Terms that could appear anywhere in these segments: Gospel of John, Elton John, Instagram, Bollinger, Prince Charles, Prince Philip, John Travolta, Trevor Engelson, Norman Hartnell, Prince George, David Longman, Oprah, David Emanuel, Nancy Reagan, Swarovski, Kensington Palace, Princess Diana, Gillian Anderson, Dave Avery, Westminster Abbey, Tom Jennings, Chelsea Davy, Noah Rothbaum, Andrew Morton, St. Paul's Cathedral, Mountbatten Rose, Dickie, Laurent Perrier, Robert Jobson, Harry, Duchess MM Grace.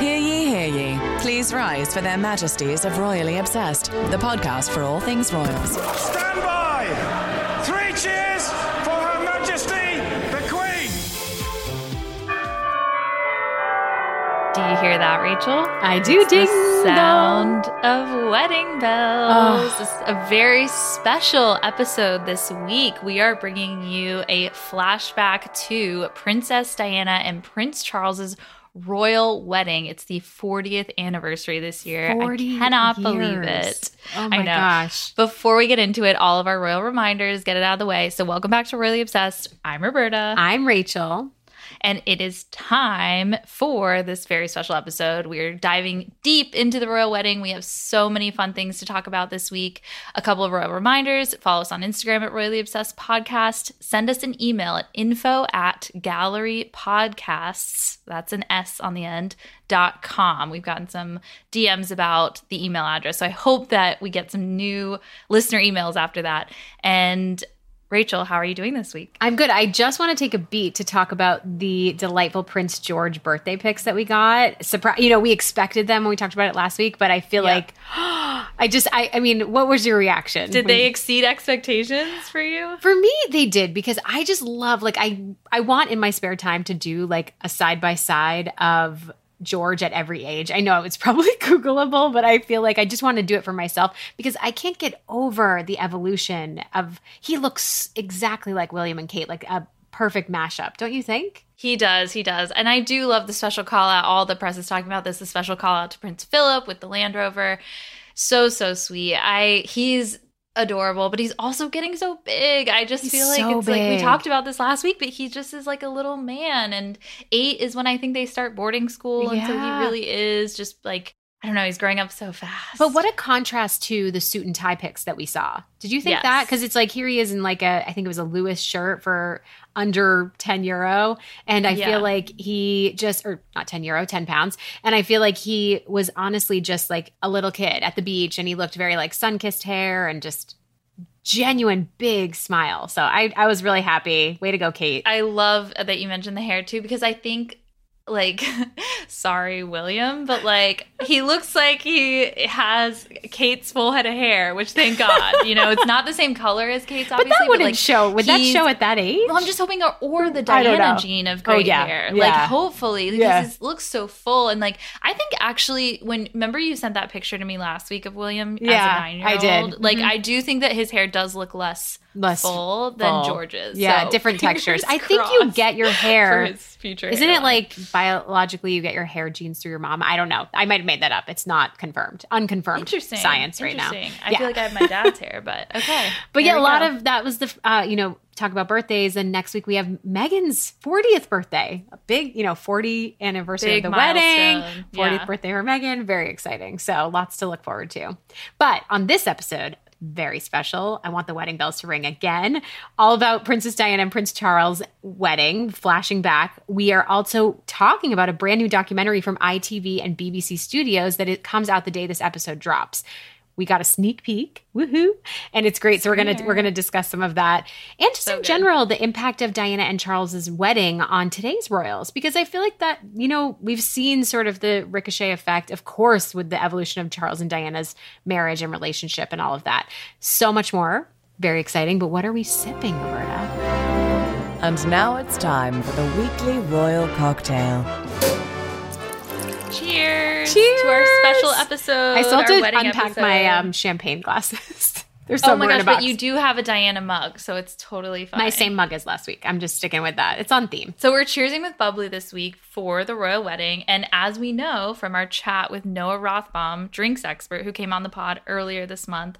Hear ye, please rise for their majesties of Royally Obsessed, the podcast for all things royals. Stand by! 3 cheers for Her Majesty, the Queen! Do you hear that, Rachel? I do, ding dong. Sound of wedding bells. Oh. This is a very special episode this week. We are bringing you a flashback to Princess Diana and Prince Charles's royal wedding. It's the 40th anniversary this year. I cannot believe it. Oh my gosh. Before we get into it, all of our royal reminders, get it out of the way. So welcome back to Royally Obsessed. I'm Roberta. I'm Rachel. And it is time for this very special episode. We're diving deep into the royal wedding. We have so many fun things to talk about this week. A couple of royal reminders. Follow us on Instagram at Royally Obsessed Podcast. Send us an email at info@gallerypodcasts, that's an S on the end, .com. We've gotten some DMs about the email address. So I hope that we get some new listener emails after that. And Rachel, how are you doing this week? I'm good. I just want to take a beat to talk about the delightful Prince George birthday pics that we got. You know, we expected them when we talked about it last week, but I feel like, I mean, what was your reaction? Did they exceed expectations for you? For me, they did, because I just love, like, I want in my spare time to do like a side-by-side of George at every age. I know it's probably Googleable, but I feel like I just want to do it for myself because I can't get over the evolution of, he looks exactly like William and Kate, like a perfect mashup, don't you think? He does. And I do love the special call out. All the press is talking about this, the special call out to Prince Philip with the Land Rover. So sweet. He's adorable, but he's also getting so big. I just feel like it's like we talked about this last week, but he just is like a little man. And 8 is when I think they start boarding school. And so he really is just like, I don't know, he's growing up so fast. But what a contrast to the suit and tie pics that we saw. Did you think that? Because it's like, here he is in like I think it was a Lewis shirt for under €10. And I feel like he just, or not €10, 10 pounds. And I feel like he was honestly just like a little kid at the beach. And he looked very like sun-kissed hair and just genuine big smile. So I was really happy. Way to go, Kate. I love that you mentioned the hair too, because I think, like, sorry, William, but like he looks like he has Kate's full head of hair, which thank God, you know, it's not the same color as Kate's, obviously. But that wouldn't show. Would that show at that age? Well, I'm just hoping, or the Diana gene of gray hair. Yeah. Like, hopefully, because it looks so full. And like, I think actually, remember you sent that picture to me last week of William as a 9-year-old? I did. Like, I do think that his hair does look less full than George's. Yeah, so different textures. I think you get your hair for his future. Isn't it like biologically you get your hair genes through your mom? I don't know. I might have made that up. It's not confirmed. Unconfirmed. Interesting science right now. I feel like I have my dad's hair, but okay. But yeah, a lot of that was the you know, talk about birthdays, and next week we have Meghan's 40th birthday. A big, you know, 40th anniversary of the wedding, 40th birthday for Meghan. Very exciting. So lots to look forward to. But on this episode, very special. I want the wedding bells to ring again. All about Princess Diana and Prince Charles' wedding, flashing back. We are also talking about a brand new documentary from ITV and BBC Studios that it comes out the day this episode drops. We got a sneak peek. Woohoo. And it's great. So we're going to discuss some of that. And just in general, the impact of Diana and Charles's wedding on today's royals, because I feel like that, you know, we've seen sort of the ricochet effect, of course, with the evolution of Charles and Diana's marriage and relationship and all of that. So much more. Very exciting. But what are we sipping, Roberta? And now it's time for the weekly royal cocktail. Cheers to our special episode. I still have to unpack my champagne glasses. They're so much. Oh my gosh, but you do have a Diana mug, so it's totally fine. My same mug as last week. I'm just sticking with that. It's on theme. So we're cheersing with bubbly this week for the royal wedding. And as we know from our chat with Noah Rothbaum, drinks expert who came on the pod earlier this month,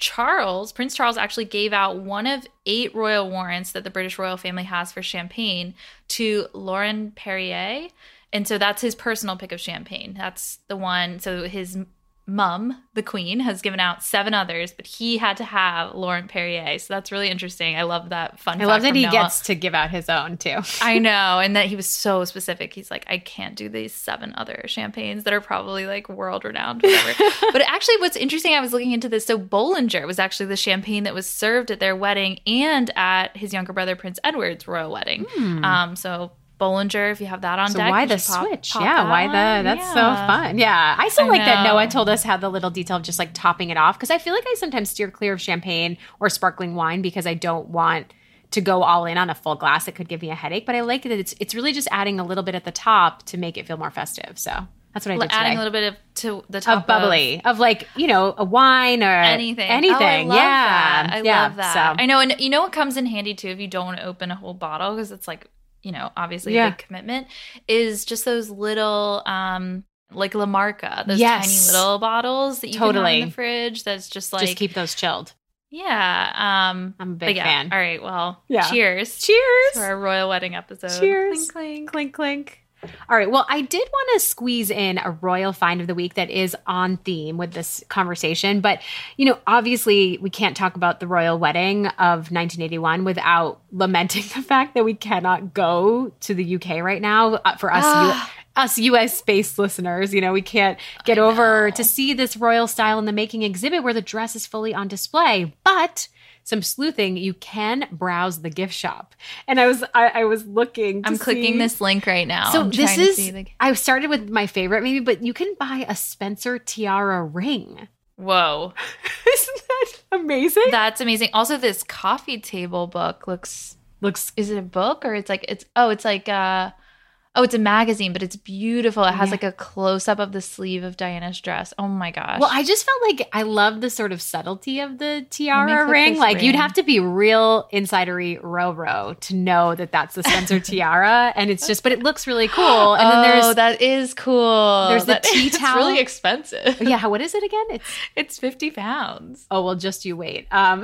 Prince Charles actually gave out one of 8 royal warrants that the British royal family has for champagne to Lauren Perrier. And so that's his personal pick of champagne. That's the one. So his mum, the queen, has given out 7 others, but he had to have Laurent Perrier. So that's really interesting. I love that fun fact. I love that he gets to give out his own too. I know. And that he was so specific. He's like, I can't do these 7 other champagnes that are probably like world renowned, whatever. But actually what's interesting, I was looking into this. So Bollinger was actually the champagne that was served at their wedding and at his younger brother, Prince Edward's royal wedding. So Bollinger, if you have that on deck. So why the switch? Yeah, why the... That's so fun. Yeah. I still like that Noah told us how the little detail of just like topping it off, because I feel like I sometimes steer clear of champagne or sparkling wine because I don't want to go all in on a full glass. It could give me a headache, but I like that it's really just adding a little bit at the top to make it feel more festive. So that's what I did today. Adding a little bit of to the top of bubbly, of like, you know, a wine or anything. Oh, I love that. I love that. So. I know. And you know what comes in handy too if you don't want to open a whole bottle, because it's like, you know, obviously a big commitment, is just those little, like La Marca, those tiny little bottles that you can have in the fridge. That's just like, just keep those chilled. Yeah. I'm a big fan. All right. Well, cheers. Cheers. For our royal wedding episode. Cheers. Clink, clink, clink, clink. All right. Well, I did want to squeeze in a royal find of the week that is on theme with this conversation. But, you know, obviously we can't talk about the royal wedding of 1981 without lamenting the fact that we cannot go to the UK right now. For us, us US-based listeners, you know, we can't get over to see this royal style in the making exhibit where the dress is fully on display. But some sleuthing, you can browse the gift shop. And I was looking to see. I'm clicking this link right now. So this is, I started with my favorite maybe, but you can buy a Spencer tiara ring. Whoa. Isn't that amazing? That's amazing. Also, this coffee table book looks, is it a book or it's like, it's a magazine, but it's beautiful. It has like a close-up of the sleeve of Diana's dress. Oh, my gosh. Well, I just felt like I love the sort of subtlety of the tiara ring. Like, you'd have to be real insidery row to know that that's the Spencer tiara. And it's just – but it looks really cool. And that is cool. There's the tea towel. It's really expensive. Yeah. What is it again? It's 50 pounds. Oh, well, just you wait. Oh,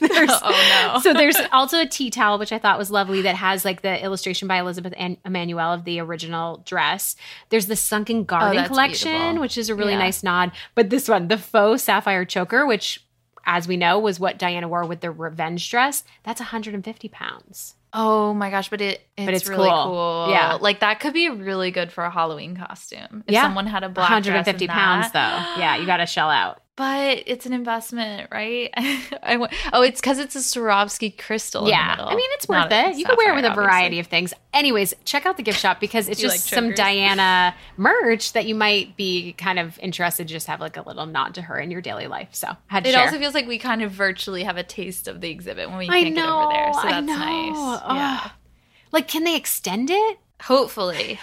no. So there's also a tea towel, which I thought was lovely, that has like the illustration by Elizabeth Emanuel of the original dress. There's the Sunken Garden collection, beautiful. Which is a really nice nod. But this one, the faux sapphire choker, which, as we know, was what Diana wore with the revenge dress, that's 150 pounds. Oh my gosh, but it's really cool. Yeah. Like that could be really good for a Halloween costume. If someone had a black 150 dress pounds that. Though. Yeah, you got to shell out. But it's an investment, right? It's because it's a Swarovski crystal. Yeah, in the middle. I mean, it's worth it. You can wear it with a variety of things. Anyways, check out the gift shop because it's just like some Diana merch that you might be kind of interested to just have like a little nod to her in your daily life. So I had to share. Also feels like we kind of virtually have a taste of the exhibit when we can't get over there. So that's nice. Oh. Yeah. Like, can they extend it? Hopefully.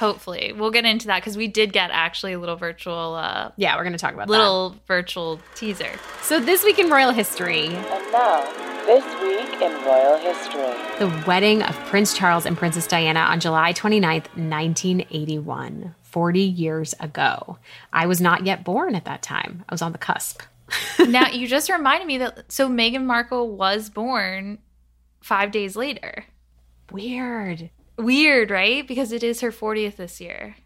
We'll get into that because we did get actually a little virtual... we're going to talk about little virtual teaser. So this week in Royal History... And now, this week in Royal History. The wedding of Prince Charles and Princess Diana on July 29th, 1981, 40 years ago. I was not yet born at that time. I was on the cusp. Now, you just reminded me that... So Meghan Markle was born 5 days later. Weird, right? Because it is her 40th this year.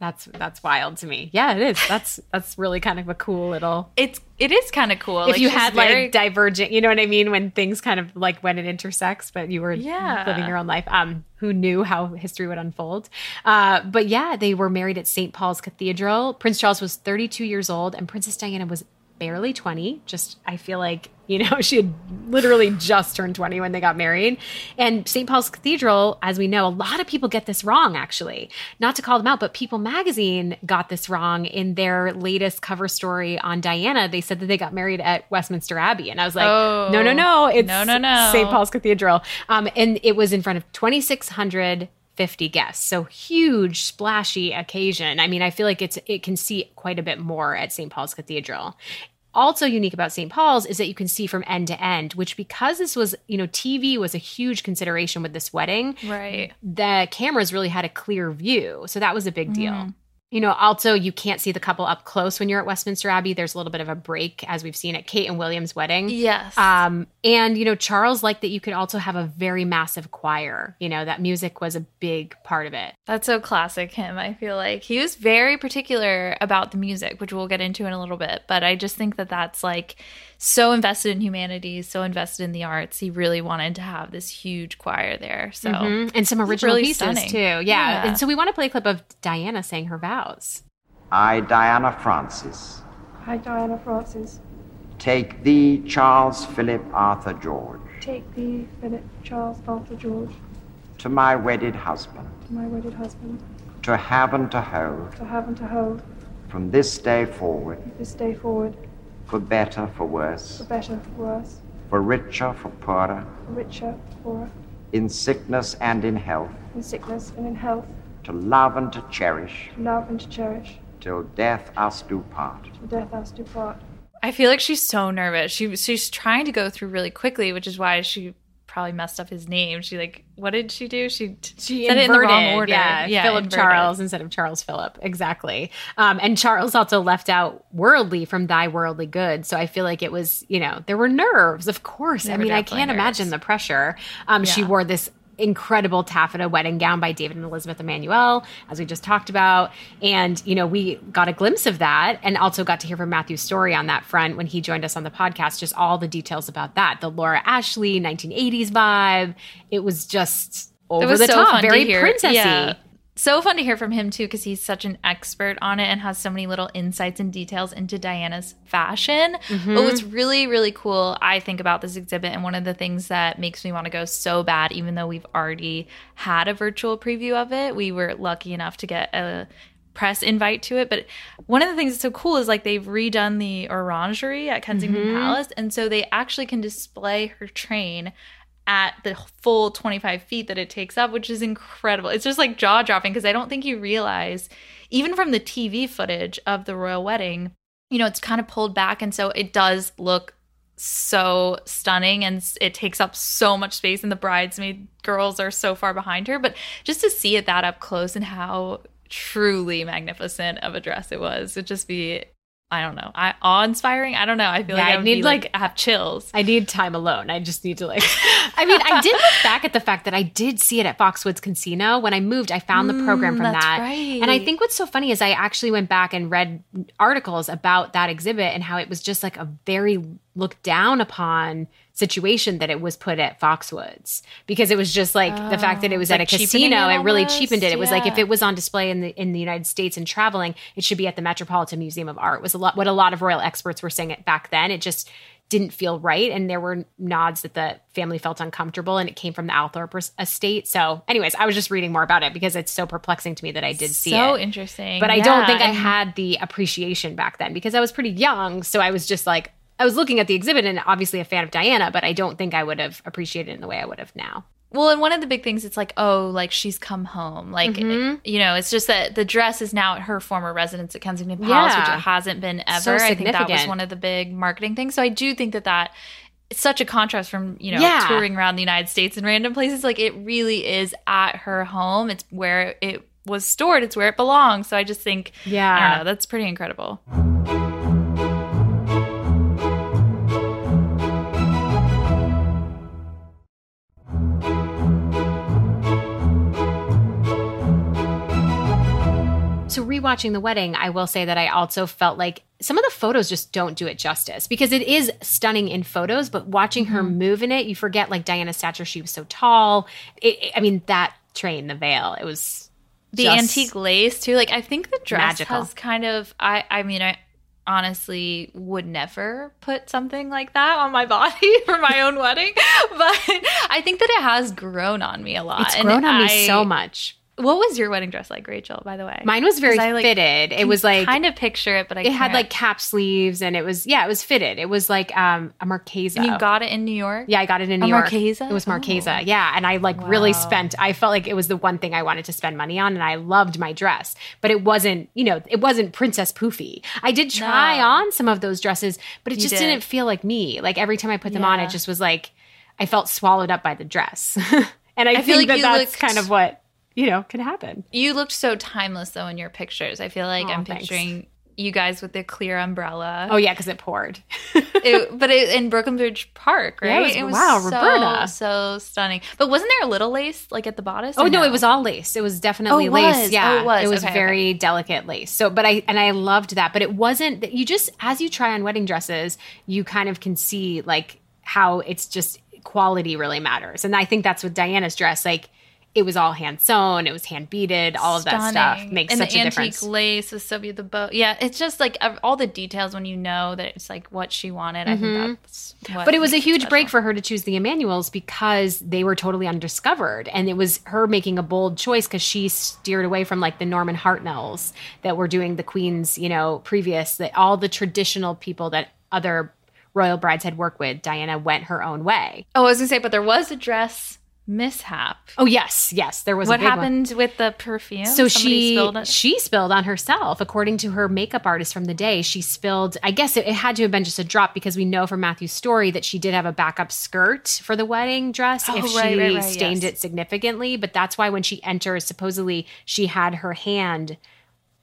That's wild to me. Yeah, it is. That's really kind of a cool little. It is kind of cool. If like you had like divergent, you know what I mean, when things kind of like when it intersects, but you were living your own life. Who knew how history would unfold? But yeah, they were married at St. Paul's Cathedral. Prince Charles was 32 years old, and Princess Diana was barely 20. Just I feel like. You know, she had literally just turned 20 when they got married. And St. Paul's Cathedral, as we know, a lot of people get this wrong, actually. Not to call them out, but People Magazine got this wrong in their latest cover story on Diana. They said that they got married at Westminster Abbey. And I was like, no. It's St. Paul's Cathedral. And it was in front of 2,650 guests. So huge, splashy occasion. I mean, I feel like it can see quite a bit more at St. Paul's Cathedral. Also unique about St. Paul's is that you can see from end to end, which because this was, you know, TV was a huge consideration with this wedding. Right. The cameras really had a clear view. So that was a big deal. You know, also, you can't see the couple up close when you're at Westminster Abbey. There's a little bit of a break, as we've seen at Kate and William's wedding. Yes. And, you know, Charles liked that you could also have a very massive choir. You know, that music was a big part of it. That's so classic him, I feel like. He was very particular about the music, which we'll get into in a little bit. But I just think that that's, like, so invested in humanities, so invested in the arts. He really wanted to have this huge choir there. So And some original really pieces, stunning too. Yeah. And so we want to play a clip of Diana saying her vows. I, Diana Francis. I, Diana Francis. Take thee, Charles Philip Arthur George. Take thee, Philip Charles Arthur George. To my wedded husband. To my wedded husband. To have and to hold. To have and to hold. From this day forward. From this day forward. For better, for worse. For better, for worse. For richer, for poorer. For richer, for poorer. In sickness and in health. In sickness and in health. To love and to cherish. To love and to cherish. Till death us do part. Till death us do part. I feel like she's so nervous. She's trying to go through really quickly, which is why she probably messed up his name. She, like, what did she do? She said inverted it in the wrong order. Yeah, Philip inverted. Charles instead of Charles Philip. Exactly. And Charles also left out worldly from thy worldly good. So I feel like it was, you know, there were nerves, of course. Never, I mean, I can't imagine the pressure. She wore this incredible taffeta wedding gown by David and Elizabeth Emanuel, as we just talked about. And, you know, we got a glimpse of that and also got to hear from Matthew's story on that front when he joined us on the podcast, just all the details about that. The Laura Ashley 1980s vibe. It was just over the top, very princessy. Yeah. So fun to hear from him, too, because he's such an expert on it and has so many little insights and details into Diana's fashion. But what's really, really cool, I think, about this exhibit, and one of the things that makes me want to go so bad, even though we've already had a virtual preview of it, we were lucky enough to get a press invite to it. But one of the things that's so cool is, like, they've redone the orangery at Kensington Palace, and so they actually can display her train at the full 25 feet that it takes up, which is incredible. It's just, like, jaw-dropping, because I don't think you realize, even from the TV footage of the royal wedding, you know, it's kind of pulled back, and so it does look so stunning, and it takes up so much space, and the bridesmaid girls are so far behind her. But just to see it that up close and how truly magnificent of a dress it was, it'd just be, I don't know. Awe-inspiring? I don't know. I feel like I would need, like, I have chills. I need time alone. I just need to, like... I mean, I did look back at the fact that I did see it at Foxwoods Casino. When I moved, I found the program from that. Right. And I think what's so funny is I actually went back and read articles about that exhibit and how it was just, like, a very looked down upon situation that it was put at Foxwoods, because it was just like the fact that it was at a casino, it really cheapened it. It was like, if it was on display in the United States and traveling, it should be at the Metropolitan Museum of Art, was a lot of royal experts were saying it back then. It just didn't feel right. And there were nods that the family felt uncomfortable, and it came from the Althorp estate. So anyways, I was just reading more about it because it's so perplexing to me that I did see it. So interesting. But I don't think I had the appreciation back then because I was pretty young. So I was just like, I was looking at the exhibit and obviously a fan of Diana, but I don't think I would have appreciated it in the way I would have now. Well, and one of the big things, it's like, oh, like, she's come home. Like, you know, it's just that the dress is now at her former residence at Kensington Palace, which it hasn't been ever. So I think that was one of the big marketing things. So I do think that it's such a contrast from, you know, touring around the United States in random places. Like, it really is at her home. It's where it was stored. It's where it belongs. So I just think, I don't know, that's pretty incredible. So rewatching the wedding, I will say that I also felt like some of the photos just don't do it justice, because it is stunning in photos, but watching her move in it, you forget, like, Diana's stature. She was so tall. I mean, that train, the veil, it was the antique lace too. Like, I think the dress has kind of, I mean, I honestly would never put something like that on my body for my own wedding, but I think that it has grown on me a lot. It's grown on me so much. What was your wedding dress like, Rachel, by the way? Mine was very fitted. It was like... kind of picture it, but it had like cap sleeves, and it was, it was fitted. It was like a Marchesa. And you got it in New York? Yeah, I got it in New York. Marchesa? It was Marchesa, yeah. And I really I felt like it was the one thing I wanted to spend money on, and I loved my dress. But it wasn't, you know, it wasn't Princess Poofy. I did try on some of those dresses, but it just didn't feel like me. Like, every time I put them on, it just was like, I felt swallowed up by the dress. And I feel like that's kind of what... you know, could happen. You looked so timeless, though, in your pictures. I feel like I'm picturing you guys with the clear umbrella. Oh, yeah, because it poured. In Brooklyn Bridge Park, right? Yeah, it was Roberta. So stunning. But wasn't there a little lace, like, at the bodice? Oh, no, it was all lace. It was definitely lace. Yeah, it was very delicate lace. So, but I loved that. But it wasn't that you just, as you try on wedding dresses, you kind of can see, like, how it's just quality really matters. And I think that's with Diana's dress, like, it was all hand sewn. It was hand beaded. All of that stuff makes such a difference. And the antique lace was so beautiful. The bow. Yeah, it's just like all the details when you know that it's like what she wanted. Mm-hmm. I think that's what. But it was a huge break for her to choose the Emanuels because they were totally undiscovered. And it was her making a bold choice because she steered away from like the Norman Hartnells that were doing the Queen's, you know, previous, that all the traditional people that other royal brides had worked with. Diana went her own way. Oh, I was going to say, but there was a dress mishap. Oh, yes. There was What happened with the perfume? So she spilled on herself. According to her makeup artist from the day, she spilled, I guess it had to have been just a drop because we know from Matthew's story that she did have a backup skirt for the wedding dress if she stained it significantly. But that's why when she enters, supposedly she had her hand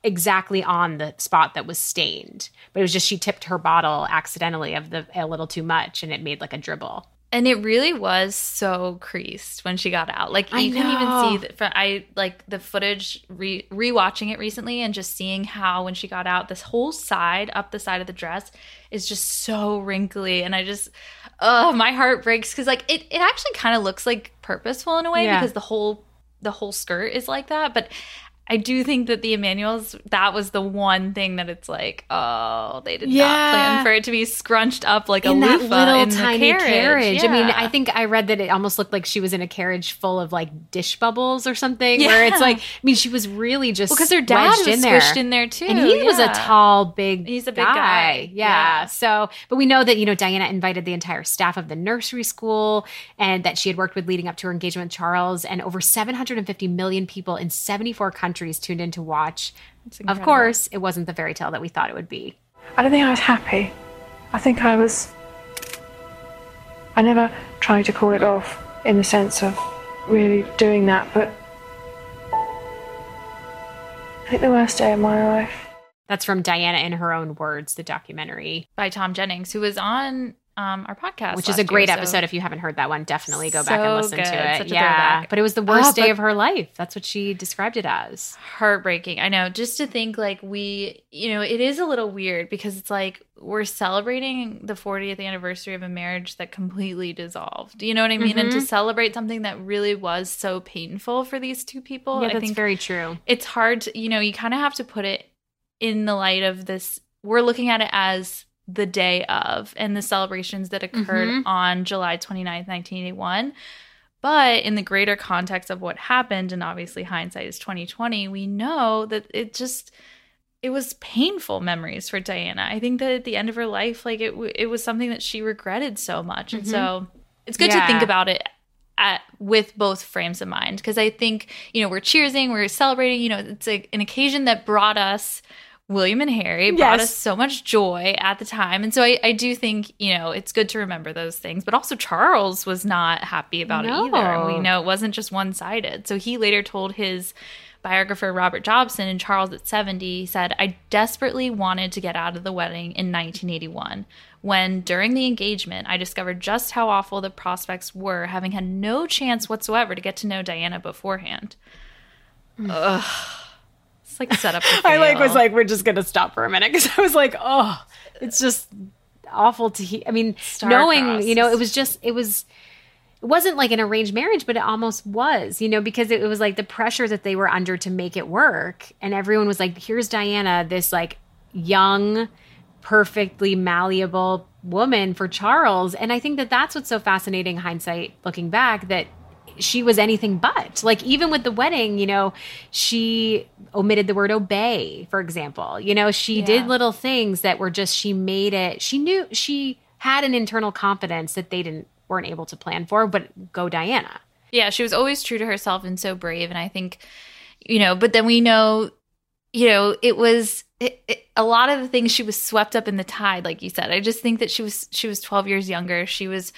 exactly on the spot that was stained. But it was just she tipped her bottle accidentally of a little too much and it made like a dribble. And it really was so creased when she got out. Like, you couldn't even see that. I like the footage, rewatching it recently and just seeing how when she got out, this whole side, up the side of the dress, is just so wrinkly. And I just, my heart breaks because like it actually kind of looks like purposeful in a way because the whole skirt is like that. But I do think that the Emanuels, that was the one thing that it's like, oh, they did not plan for it to be scrunched up like in a loofah in the carriage. Yeah. I mean, I think I read that it almost looked like she was in a carriage full of like dish bubbles or something where it's like, I mean, she was really just wedged in there. Because her dad was squished in there too. And he was a tall, big He's a big guy. Yeah. So, but we know that, you know, Diana invited the entire staff of the nursery school and that she had worked with leading up to her engagement with Charles, and over 750 million people in 74 countries tuned in to watch. Of course, it wasn't the fairy tale that we thought it would be. I don't think I was happy. I think I was... I never tried to call it off in the sense of really doing that, but I think the worst day of my life. That's from Diana in Her Own Words, the documentary. By Tom Jennings, who was on... our podcast, which is a great episode. If you haven't heard that one, definitely go back and listen to it. But it was the worst day of her life. That's what she described it as. Heartbreaking. I know. Just to think, like, it is a little weird because it's like we're celebrating the 40th anniversary of a marriage that completely dissolved. You know what I mean? Mm-hmm. And to celebrate something that really was so painful for these two people, I think very true. It's hard to, you kind of have to put it in the light of this. We're looking at it as the day of and the celebrations that occurred on July 29th, 1981. But in the greater context of what happened, and obviously hindsight is 2020, we know that it was painful memories for Diana. I think that at the end of her life, like it was something that she regretted so much. Mm-hmm. And so it's good to think about it with both frames of mind. Because I think, we're cheersing, we're celebrating, it's an occasion that brought us William and Harry, brought us so much joy at the time. And so I do think, it's good to remember those things. But also Charles was not happy about it either. We know it wasn't just one-sided. So he later told his biographer, Robert Jobson, and Charles at 70, he said, "I desperately wanted to get out of the wedding in 1981 when, during the engagement, I discovered just how awful the prospects were, having had no chance whatsoever to get to know Diana beforehand." Ugh. It's like set up. I was like, we're just gonna stop for a minute because I was like, oh, it's just awful to hear. I mean, knowing, it wasn't like an arranged marriage, but it almost was, because it was like the pressure that they were under to make it work, and everyone was like, here's Diana, this like young, perfectly malleable woman for Charles, and I think that that's what's so fascinating, hindsight looking back, that she was anything but. Like, even with the wedding, she omitted the word obey, for example. She did little things that were just, she made it. She knew she had an internal confidence that they weren't able to plan for, but go Diana. Yeah, she was always true to herself and so brave. And I think, but then we know, it was a lot of the things, she was swept up in the tide, like you said. I just think that she was 12 years younger. She was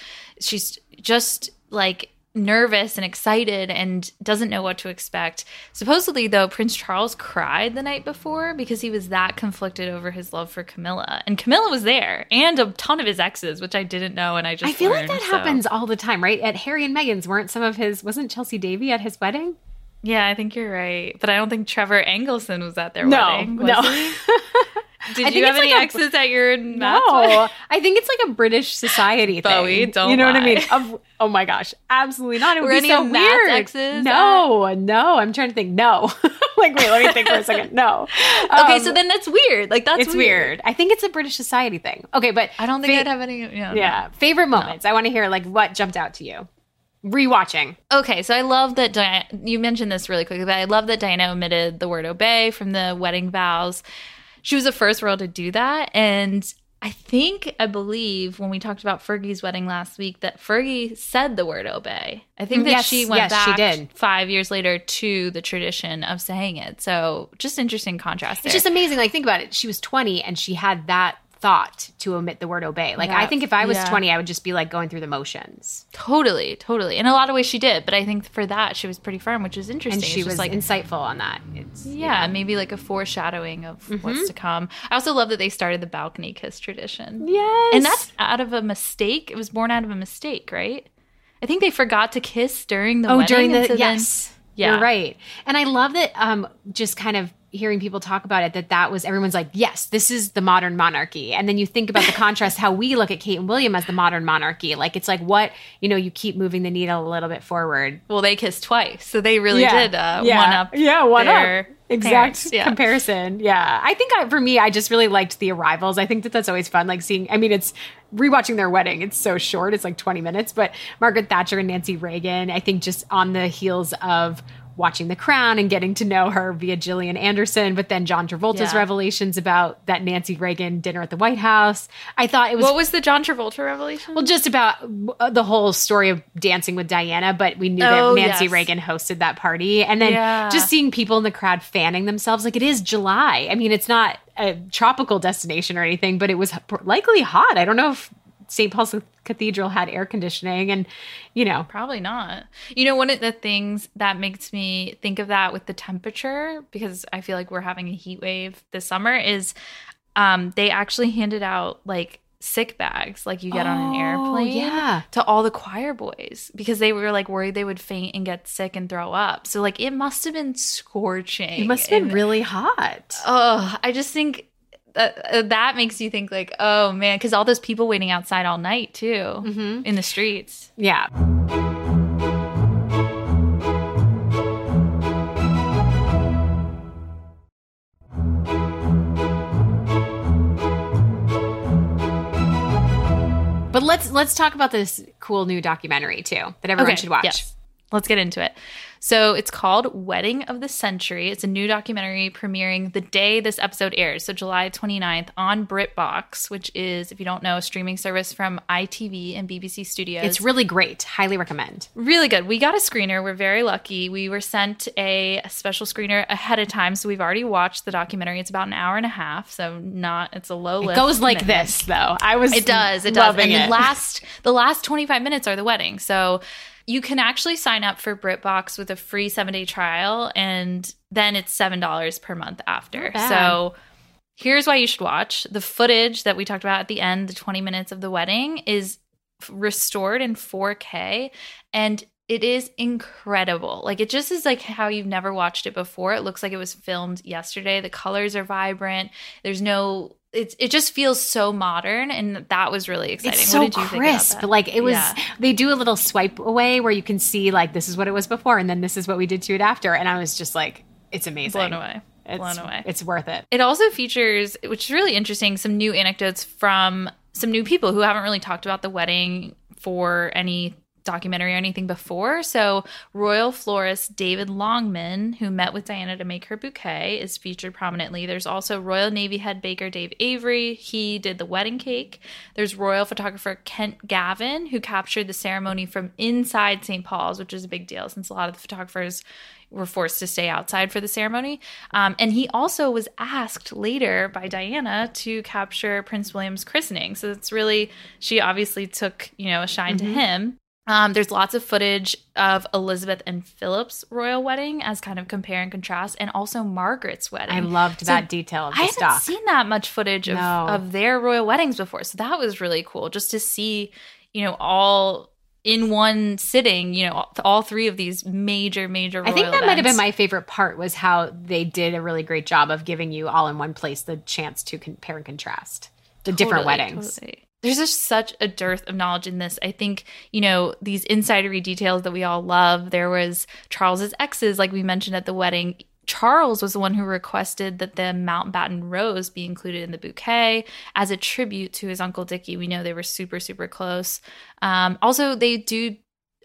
just like nervous and excited and doesn't know what to expect. Supposedly, though, Prince Charles cried the night before because he was that conflicted over his love for Camilla. And Camilla was there, and a ton of his exes, which I didn't know, and I feel learned, like that happens all the time, right? At Harry and Meghan's, wasn't Chelsea Davy at his wedding? Yeah, I think you're right. But I don't think Trevor Engelson was at their wedding. No, no. Did you have any exes at your match? No, I think it's like a British society thing. Bowie, don't you know lie. What I mean? Oh my gosh, absolutely not. It would be so weird. Were any of Matt's exes? No. I'm trying to think. No. Wait, let me think for a second. No. Okay, so then that's weird. It's weird. I think it's a British society thing. Okay, but I don't think I'd have any. Yeah. No. Favorite moments. No. I want to hear what jumped out to you. Rewatching. Okay, so I love that Diana, you mentioned this really quickly, but I love that Diana omitted the word obey from the wedding vows. She was the first girl to do that, and I believe when we talked about Fergie's wedding last week that Fergie said the word obey. I think that she went back 5 years later to the tradition of saying it. So just interesting contrast there. It's just amazing. Think about it. She was 20 and she had that thought to omit the word obey. I think if I was 20, I would just be going through the motions. Totally. In a lot of ways she did, but I think for that she was pretty firm, which is interesting. And she was insightful on that. Maybe a foreshadowing of what's to come. I also love that they started the balcony kiss tradition. Yes. And that's out of a mistake. It was born out of a mistake, right? I think they forgot to kiss during the wedding. You're right. And I love that just kind of hearing people talk about it, that was everyone's yes, this is the modern monarchy. And then you think about the contrast, how we look at Kate and William as the modern monarchy. You keep moving the needle a little bit forward. Well, they kissed twice. So they really did one-up. Yeah, one-up. Exact comparison. Yeah. I think for me, I just really liked the arrivals. I think that's always fun. It's rewatching their wedding. It's so short. It's 20 minutes. But Margaret Thatcher and Nancy Reagan, I think just on the heels of watching The Crown and getting to know her via Gillian Anderson, but then John Travolta's revelations about that Nancy Reagan dinner at the White House. I thought it was... What was the John Travolta revelation? Well, just about the whole story of Dancing with Diana, but we knew that Nancy Reagan hosted that party. And then just seeing people in the crowd fanning themselves. It is July. I mean, it's not a tropical destination or anything, but it was likely hot. I don't know if St. Paul's Cathedral had air conditioning and, Probably not. One of the things that makes me think of that with the temperature, because I feel like we're having a heat wave this summer, is they actually handed out, sick bags you get on an airplane to all the choir boys because they were worried they would faint and get sick and throw up. So it must have been scorching. It must have been really hot. Oh, I just think... that makes you think oh, man, because all those people waiting outside all night, too, in the streets. Yeah. But let's talk about this cool new documentary, too, that everyone should watch. Yes. Let's get into it. So it's called Wedding of the Century. It's a new documentary premiering the day this episode airs, so July 29th on BritBox, which is, if you don't know, a streaming service from ITV and BBC Studios. It's really great. Highly recommend. Really good. We got a screener. We're very lucky. We were sent a special screener ahead of time, so we've already watched the documentary. It's about an hour and a half, so it's a low lift. It goes like this, though. It does. Loving it. The last 25 minutes are the wedding, so... You can actually sign up for BritBox with a free 7-day trial, and then it's $7 per month after. So here's why you should watch. The footage that we talked about at the end, the 20 minutes of the wedding, is restored in 4K, and it is incredible. It just is how you've never watched it before. It looks like it was filmed yesterday. The colors are vibrant. There's no... It just feels so modern, and that was really exciting. It's so what did you crisp. Think about that? It was. Yeah. They do a little swipe away where you can see this is what it was before, and then this is what we did to it after. And I was just it's amazing. Blown away. It's worth it. It also features, which is really interesting, some new anecdotes from some new people who haven't really talked about the wedding for any documentary or anything before. So royal florist David Longman, who met with Diana to make her bouquet, is featured prominently. There's also Royal Navy head baker Dave Avery. He did the wedding cake. There's royal photographer Kent Gavin, who captured the ceremony from inside St. Paul's, which is a big deal since a lot of the photographers were forced to stay outside for the ceremony. And he also was asked later by Diana to capture Prince William's christening. So it's really, she obviously took, a shine to him. There's lots of footage of Elizabeth and Philip's royal wedding as kind of compare and contrast, and also Margaret's wedding. I loved that detail of the stock. I haven't seen that much footage of their royal weddings before, so that was really cool just to see, you know, all in one sitting, you know, all three of these major royal events. I think that might have been my favorite part, was how they did a really great job of giving you all in one place the chance to compare and contrast the different weddings. Totally. There's just such a dearth of knowledge in this. I think, you know, these insidery details that we all love. There was Charles's exes, like we mentioned at the wedding. Charles was the one who requested that the Mountbatten rose be included in the bouquet as a tribute to his Uncle Dickie. We know they were super close. Also, they do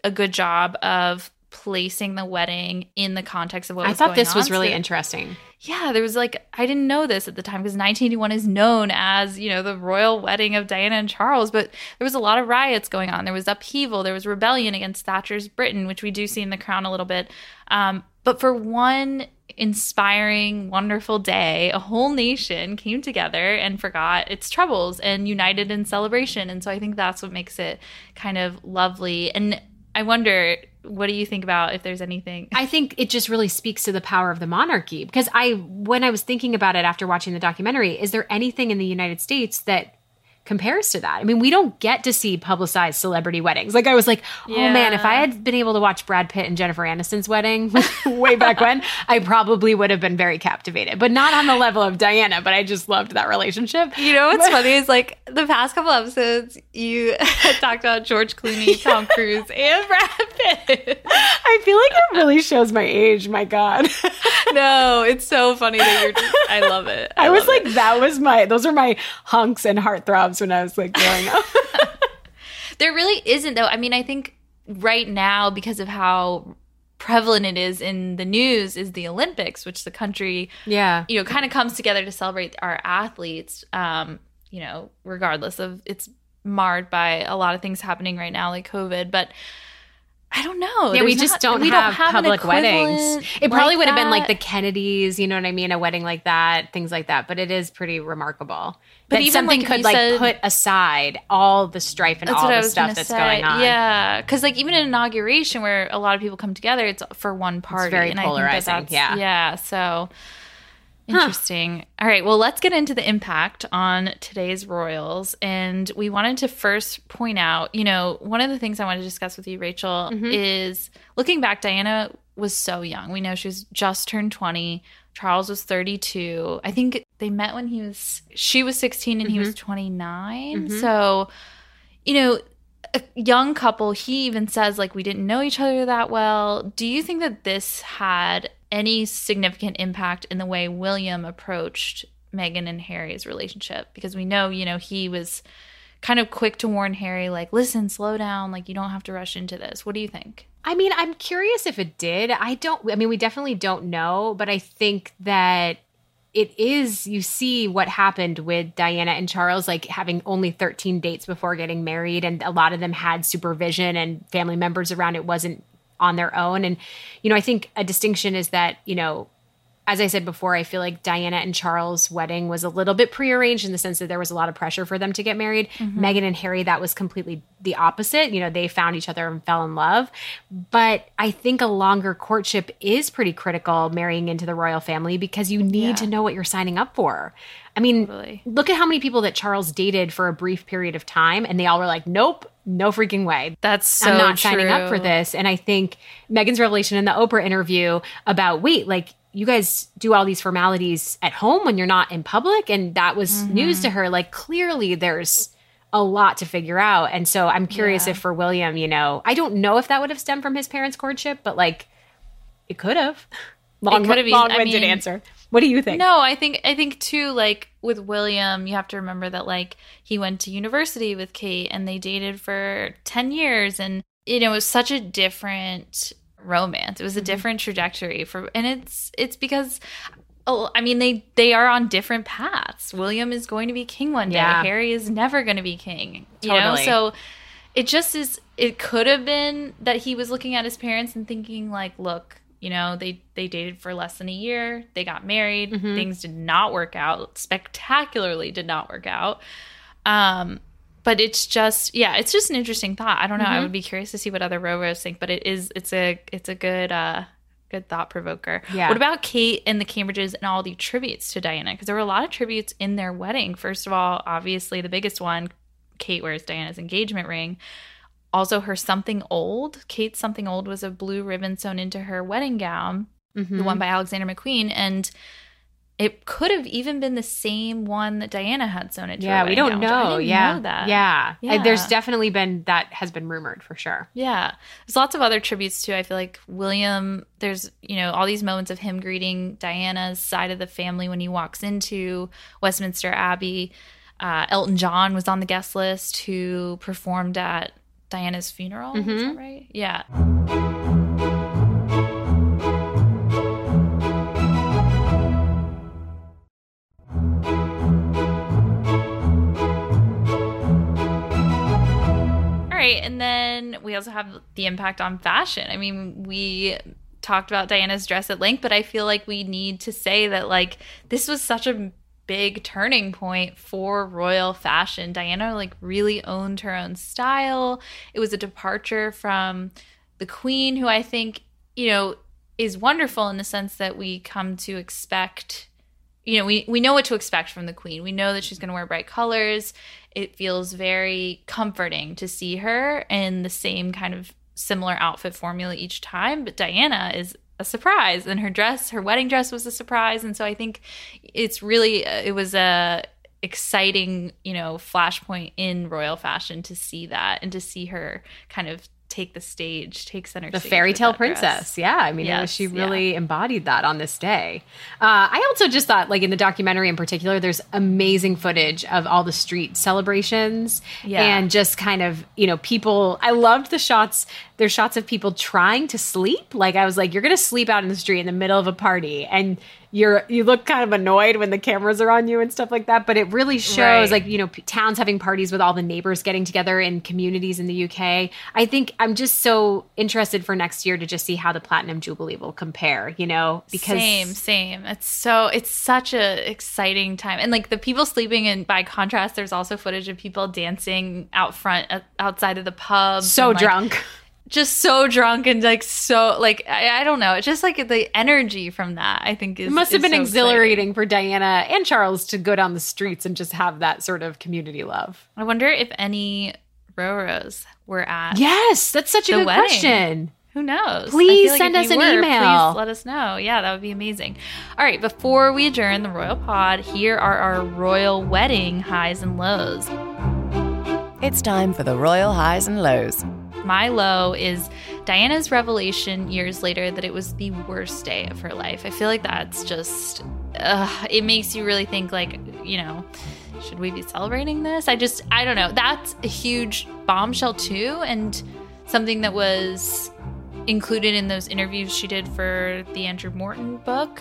a good job of placing the wedding in the context of what was going on. I thought this was really interesting. Yeah, there was like, I didn't know this at the time, because 1981 is known as, you know, the royal wedding of Diana and Charles, but there was a lot of riots going on. There was upheaval. There was rebellion against Thatcher's Britain, which we do see in The Crown a little bit. But for one inspiring, wonderful day, a whole nation came together and forgot its troubles and united in celebration. And so I think that's what makes it kind of lovely. And I wonder, what do you think about if there's anything? I think it just really speaks to the power of the monarchy, because when I was thinking about it after watching the documentary, is there anything in the United States that compares to that? I mean, we don't get to see publicized celebrity weddings. Like, I was like, oh man, if I had been able to watch Brad Pitt and Jennifer Aniston's wedding way back when, I probably would have been very captivated, but not on the level of Diana. But I just loved that relationship. You know what's funny is, like, the past couple episodes, you talked about George Clooney, Tom Cruise, and Brad Pitt. I feel like it really shows my age. My God. No, it's so funny that you're just, I love it. I was like, those are my hunks and heartthrobs when I was like growing up. There really isn't, though. I mean, I think right now, because of how prevalent it is in the news, is the Olympics, which the country, you know, kind of comes together to celebrate our athletes, you know, regardless of, it's marred by a lot of things happening right now, like COVID. But I don't know. Yeah, we just don't have public weddings. It probably would have been like the Kennedys, you know what I mean? A wedding like that, things like that. But it is pretty remarkable that something could put aside all the strife and all the stuff that's going on. Yeah, because like even an inauguration where a lot of people come together, it's for one party. It's very polarizing, I think yeah, so interesting. All right, well, let's get into the impact on today's royals. And we wanted to first point out, you know, one of the things I wanted to discuss with you, Rachel, is looking back, Diana was so young. We know she was just turned 20. Charles was 32. I think they met when she was 16 and he was 29. So, you know, a young couple. He even says, like, we didn't know each other that well. Do you think that this had any significant impact in the way William approached Meghan and Harry's relationship? Because we know, you know, he was kind of quick to warn Harry, like, listen, slow down, like, you don't have to rush into this. What do you think? I mean, I'm curious if it did. We definitely don't know, but I think that it is, you see what happened with Diana and Charles, like having only 13 dates before getting married, and a lot of them had supervision and family members around. It wasn't on their own. And, you know, I think a distinction is that, you know, as I said before, I feel like Diana and Charles' wedding was a little bit prearranged in the sense that there was a lot of pressure for them to get married. Meghan and Harry, that was completely the opposite. You know, they found each other and fell in love. But I think a longer courtship is pretty critical, marrying into the royal family, because you need to know what you're signing up for. I mean, Look at how many people that Charles dated for a brief period of time, and they all were like, nope, no freaking way. That's so true. I'm not signing up for this. And I think Meghan's revelation in the Oprah interview about, wait, like, you guys do all these formalities at home when you're not in public. And that was news to her. Like, clearly there's a lot to figure out. And so I'm curious if for William, you know, I don't know if that would have stemmed from his parents' courtship, but like it could have. Long-winded answer. What do you think? No, I think too, like with William, you have to remember that like he went to university with Kate and they dated for 10 years. And, you know, it was such a different romance. It was a different trajectory and it's because, I mean, they are on different paths. William is going to be king one day. Harry is never going to be king. You know? So it just is. It could have been that he was looking at his parents and thinking like, look, you know, they dated for less than a year. They got married. Things did not work out. Spectacularly did not work out. But it's just, yeah, it's just an interesting thought. I don't know. Mm-hmm. I would be curious to see what other Rovers think, but it's a good thought provoker. Yeah. What about Kate and the Cambridges and all the tributes to Diana? Because there were a lot of tributes in their wedding. First of all, obviously the biggest one, Kate wears Diana's engagement ring. Also her something old. Kate's something old was a blue ribbon sewn into her wedding gown, mm-hmm. the one by Alexander McQueen. And it could have even been the same one that Diana had sewn into. Yeah, we don't know. Yeah. Yeah. There's definitely been, that has been rumored for sure. Yeah. There's lots of other tributes too. I feel like William, there's, you know, all these moments of him greeting Diana's side of the family when he walks into Westminster Abbey. Elton John was on the guest list who performed at Diana's funeral. Mm-hmm. Is that right? Yeah. And then we also have the impact on fashion. I mean, we talked about Diana's dress at length, but I feel like we need to say that, like, this was such a big turning point for royal fashion. Diana, like, really owned her own style. It was a departure from the Queen, who I think, you know, is wonderful in the sense that we come to expect, you know, we know what to expect from the Queen. We know that she's going to wear bright colors. It feels very comforting to see her in the same kind of similar outfit formula each time. But Diana is a surprise. And her dress, her wedding dress was a surprise. And so I think it's really, it was a exciting, you know, flashpoint in royal fashion to see that and to see her kind of take the stage, take center stage. The fairy tale princess. Yeah. I mean, she really embodied that on this day. I also just thought, like, in the documentary in particular, there's amazing footage of all the street celebrations and just kind of, you know, people. I loved the shots. There's shots of people trying to sleep. Like, I was like, you're going to sleep out in the street in the middle of a party, and you look kind of annoyed when the cameras are on you and stuff like that. But it really shows, like, you know, towns having parties with all the neighbors getting together in communities in the UK. I think I'm just so interested for next year to just see how the Platinum Jubilee will compare, you know, because same. It's such a exciting time. And, like, the people sleeping in, by contrast, there's also footage of people dancing out front, outside of the pub. So, and, like, drunk. Just so drunk and, like, so, like, I don't know. It's just, like, the energy from that, I think, is, it must have been so exhilarating for Diana and Charles to go down the streets and just have that sort of community love. I wonder if any Roros were at. Yes, that's such a good wedding question. Who knows? Please send us an email. Please let us know. Yeah, that would be amazing. All right, before we adjourn the Royal Pod, here are our royal wedding highs and lows. It's time for the royal highs and lows. My low is Diana's revelation years later that it was the worst day of her life. I feel like that's just, it makes you really think, like, you know, should we be celebrating this? I don't know. That's a huge bombshell too, and something that was included in those interviews she did for the Andrew Morton book.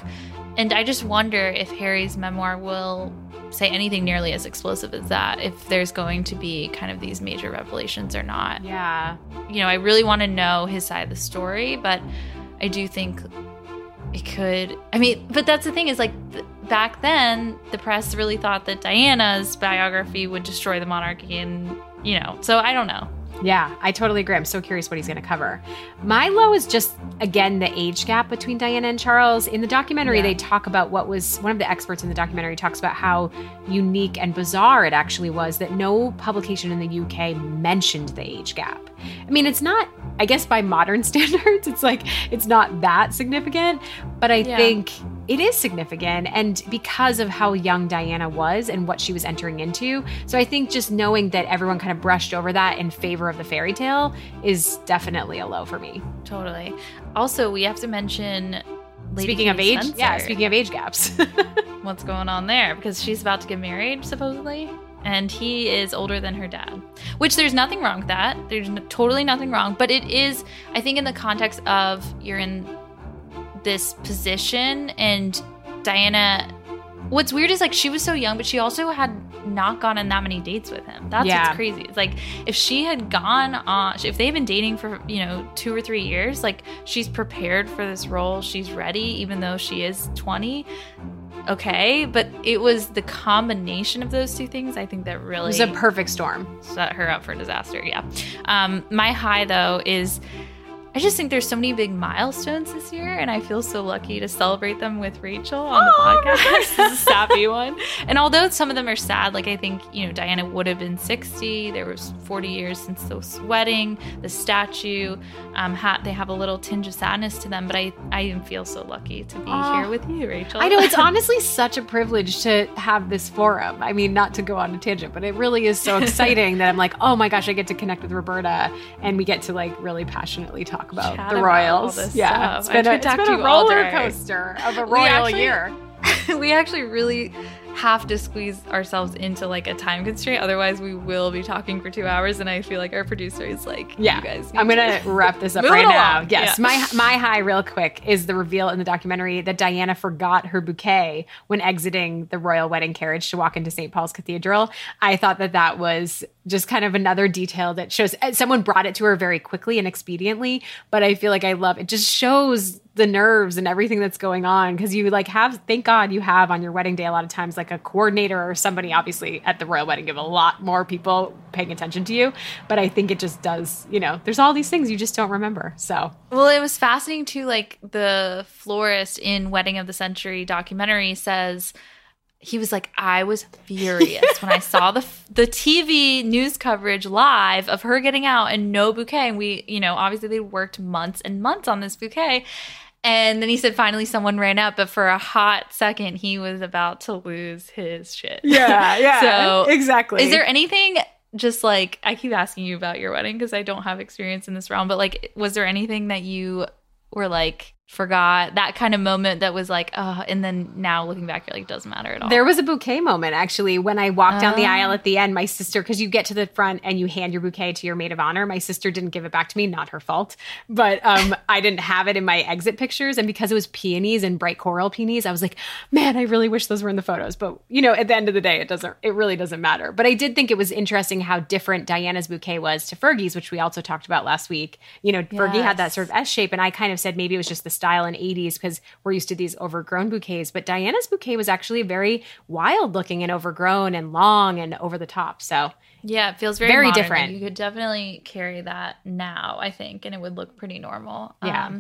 And I just wonder if Harry's memoir will say anything nearly as explosive as that, if there's going to be kind of these major revelations or not. Yeah. You know, I really want to know his side of the story, but I do think it could, I mean, but that's the thing is, like, back then, the press really thought that Diana's biography would destroy the monarchy, and, you know, so I don't know. Yeah, I totally agree. I'm so curious what he's going to cover. My low is just, again, the age gap between Diana and Charles. In the documentary, they talk about what was, one of the experts in the documentary talks about how unique and bizarre it actually was that no publication in the UK mentioned the age gap. I mean, it's not, I guess by modern standards, it's like, it's not that significant, but I think it is significant, and because of how young Diana was and what she was entering into. So I think just knowing that everyone kind of brushed over that in favor of the fairy tale is definitely a low for me. Totally. Also, we have to mention Lady Kate Spencer. Speaking of age gaps. What's going on there? Because she's about to get married, supposedly, and he is older than her dad, which there's nothing wrong with that. There's totally nothing wrong. But it is, I think, in the context of you're in this position, and Diana, what's weird is, like, she was so young, but she also had not gone on that many dates with him. That's what's crazy. It's like, if she had gone on, if they've been dating for, you know, 2 or 3 years, like, she's prepared for this role. She's ready, even though she is 20. okay, but it was the combination of those two things, I think, that really... It was a perfect storm. Set her up for disaster, yeah. My high, though, is... I just think there's so many big milestones this year, and I feel so lucky to celebrate them with Rachel on the podcast. This is a sappy one. And although some of them are sad, like I think, you know, Diana would have been 60. There was 40 years since the wedding, the statue. They have a little tinge of sadness to them, but I feel so lucky to be here with you, Rachel. I know, it's honestly such a privilege to have this forum. I mean, not to go on a tangent, but it really is so exciting that I'm like, oh my gosh, I get to connect with Roberta, and we get to like really passionately talk about the royals. Yeah, it's been a roller coaster of a royal year. We actually really have to squeeze ourselves into like a time constraint, otherwise we will be talking for 2 hours, and I feel like our producer is like, yeah, you guys need I'm gonna wrap this up right now. Yes, yeah. My high real quick is the reveal in the documentary that Diana forgot her bouquet when exiting the royal wedding carriage to walk into St. Paul's Cathedral. I thought that was just kind of another detail that shows someone brought it to her very quickly and expediently, but I feel like I love it. Just shows the nerves and everything that's going on, because you like have, thank God you have on your wedding day a lot of times like a coordinator or somebody. Obviously at the royal wedding, you have a lot more people paying attention to you, but I think it just does, you know, there's all these things you just don't remember. So, well, it was fascinating too, like the florist in Wedding of the Century documentary says, he was like, I was furious when I saw the TV news coverage live of her getting out and no bouquet. And we, you know, obviously they worked months and months on this bouquet. And then he said, finally, someone ran up. But for a hot second, he was about to lose his shit. Yeah, so exactly. Is there anything just like, I keep asking you about your wedding because I don't have experience in this realm. But like, was there anything that you were like, forgot, that kind of moment that was like, oh, and then now looking back, you're like, doesn't matter at all? There was a bouquet moment, actually, when I walked down the aisle at the end. My sister, because you get to the front and you hand your bouquet to your maid of honor. My sister didn't give it back to me, not her fault. But I didn't have it in my exit pictures. And because it was peonies and bright coral peonies, I was like, man, I really wish those were in the photos. But, you know, at the end of the day, it really doesn't matter. But I did think it was interesting how different Diana's bouquet was to Fergie's, which we also talked about last week. You know, yes. Fergie had that sort of S shape, and I kind of said maybe it was just the style in 80s because we're used to these overgrown bouquets, but Diana's bouquet was actually very wild looking and overgrown and long and over the top. So yeah, it feels very, very different. You could definitely carry that now, I think, and it would look pretty normal. Yeah.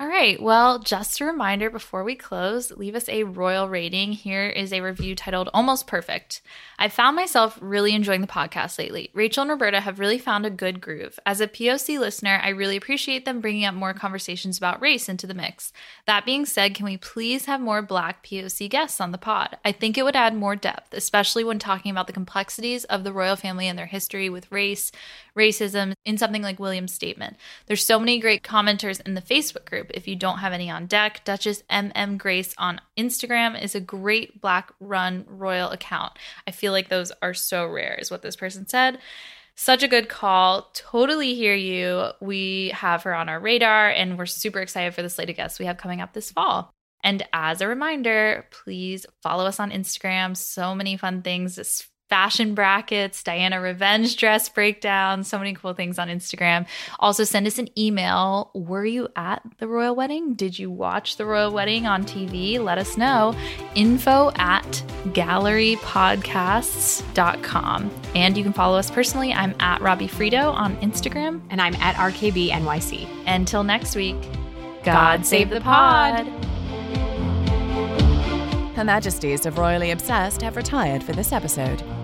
All right. Well, just a reminder before we close, leave us a royal rating. Here is a review titled Almost Perfect. I found myself really enjoying the podcast lately. Rachel and Roberta have really found a good groove. As a POC listener, I really appreciate them bringing up more conversations about race into the mix. That being said, can we please have more Black POC guests on the pod? I think it would add more depth, especially when talking about the complexities of the royal family and their history with race, racism, in something like William's statement. There's so many great commenters in the Facebook group. If you don't have any on deck, Duchess MM Grace on Instagram is a great Black-run royal account. I feel like those are so rare, is what this person said. Such a good call. Totally hear you. We have her on our radar, and we're super excited for the slate of guests we have coming up this fall. And as a reminder, please follow us on Instagram. So many fun things. Fashion brackets, Diana revenge dress breakdown, so many cool things on Instagram. Also send us an email. Were you at the royal wedding? Did you watch the royal wedding on TV? Let us know. info@gallerypodcasts.com. And you can follow us personally. I'm at Robbie Frito on Instagram. And I'm at RKBNYC. Until next week, God save the pod. Her Majesties of Royally Obsessed have retired for this episode.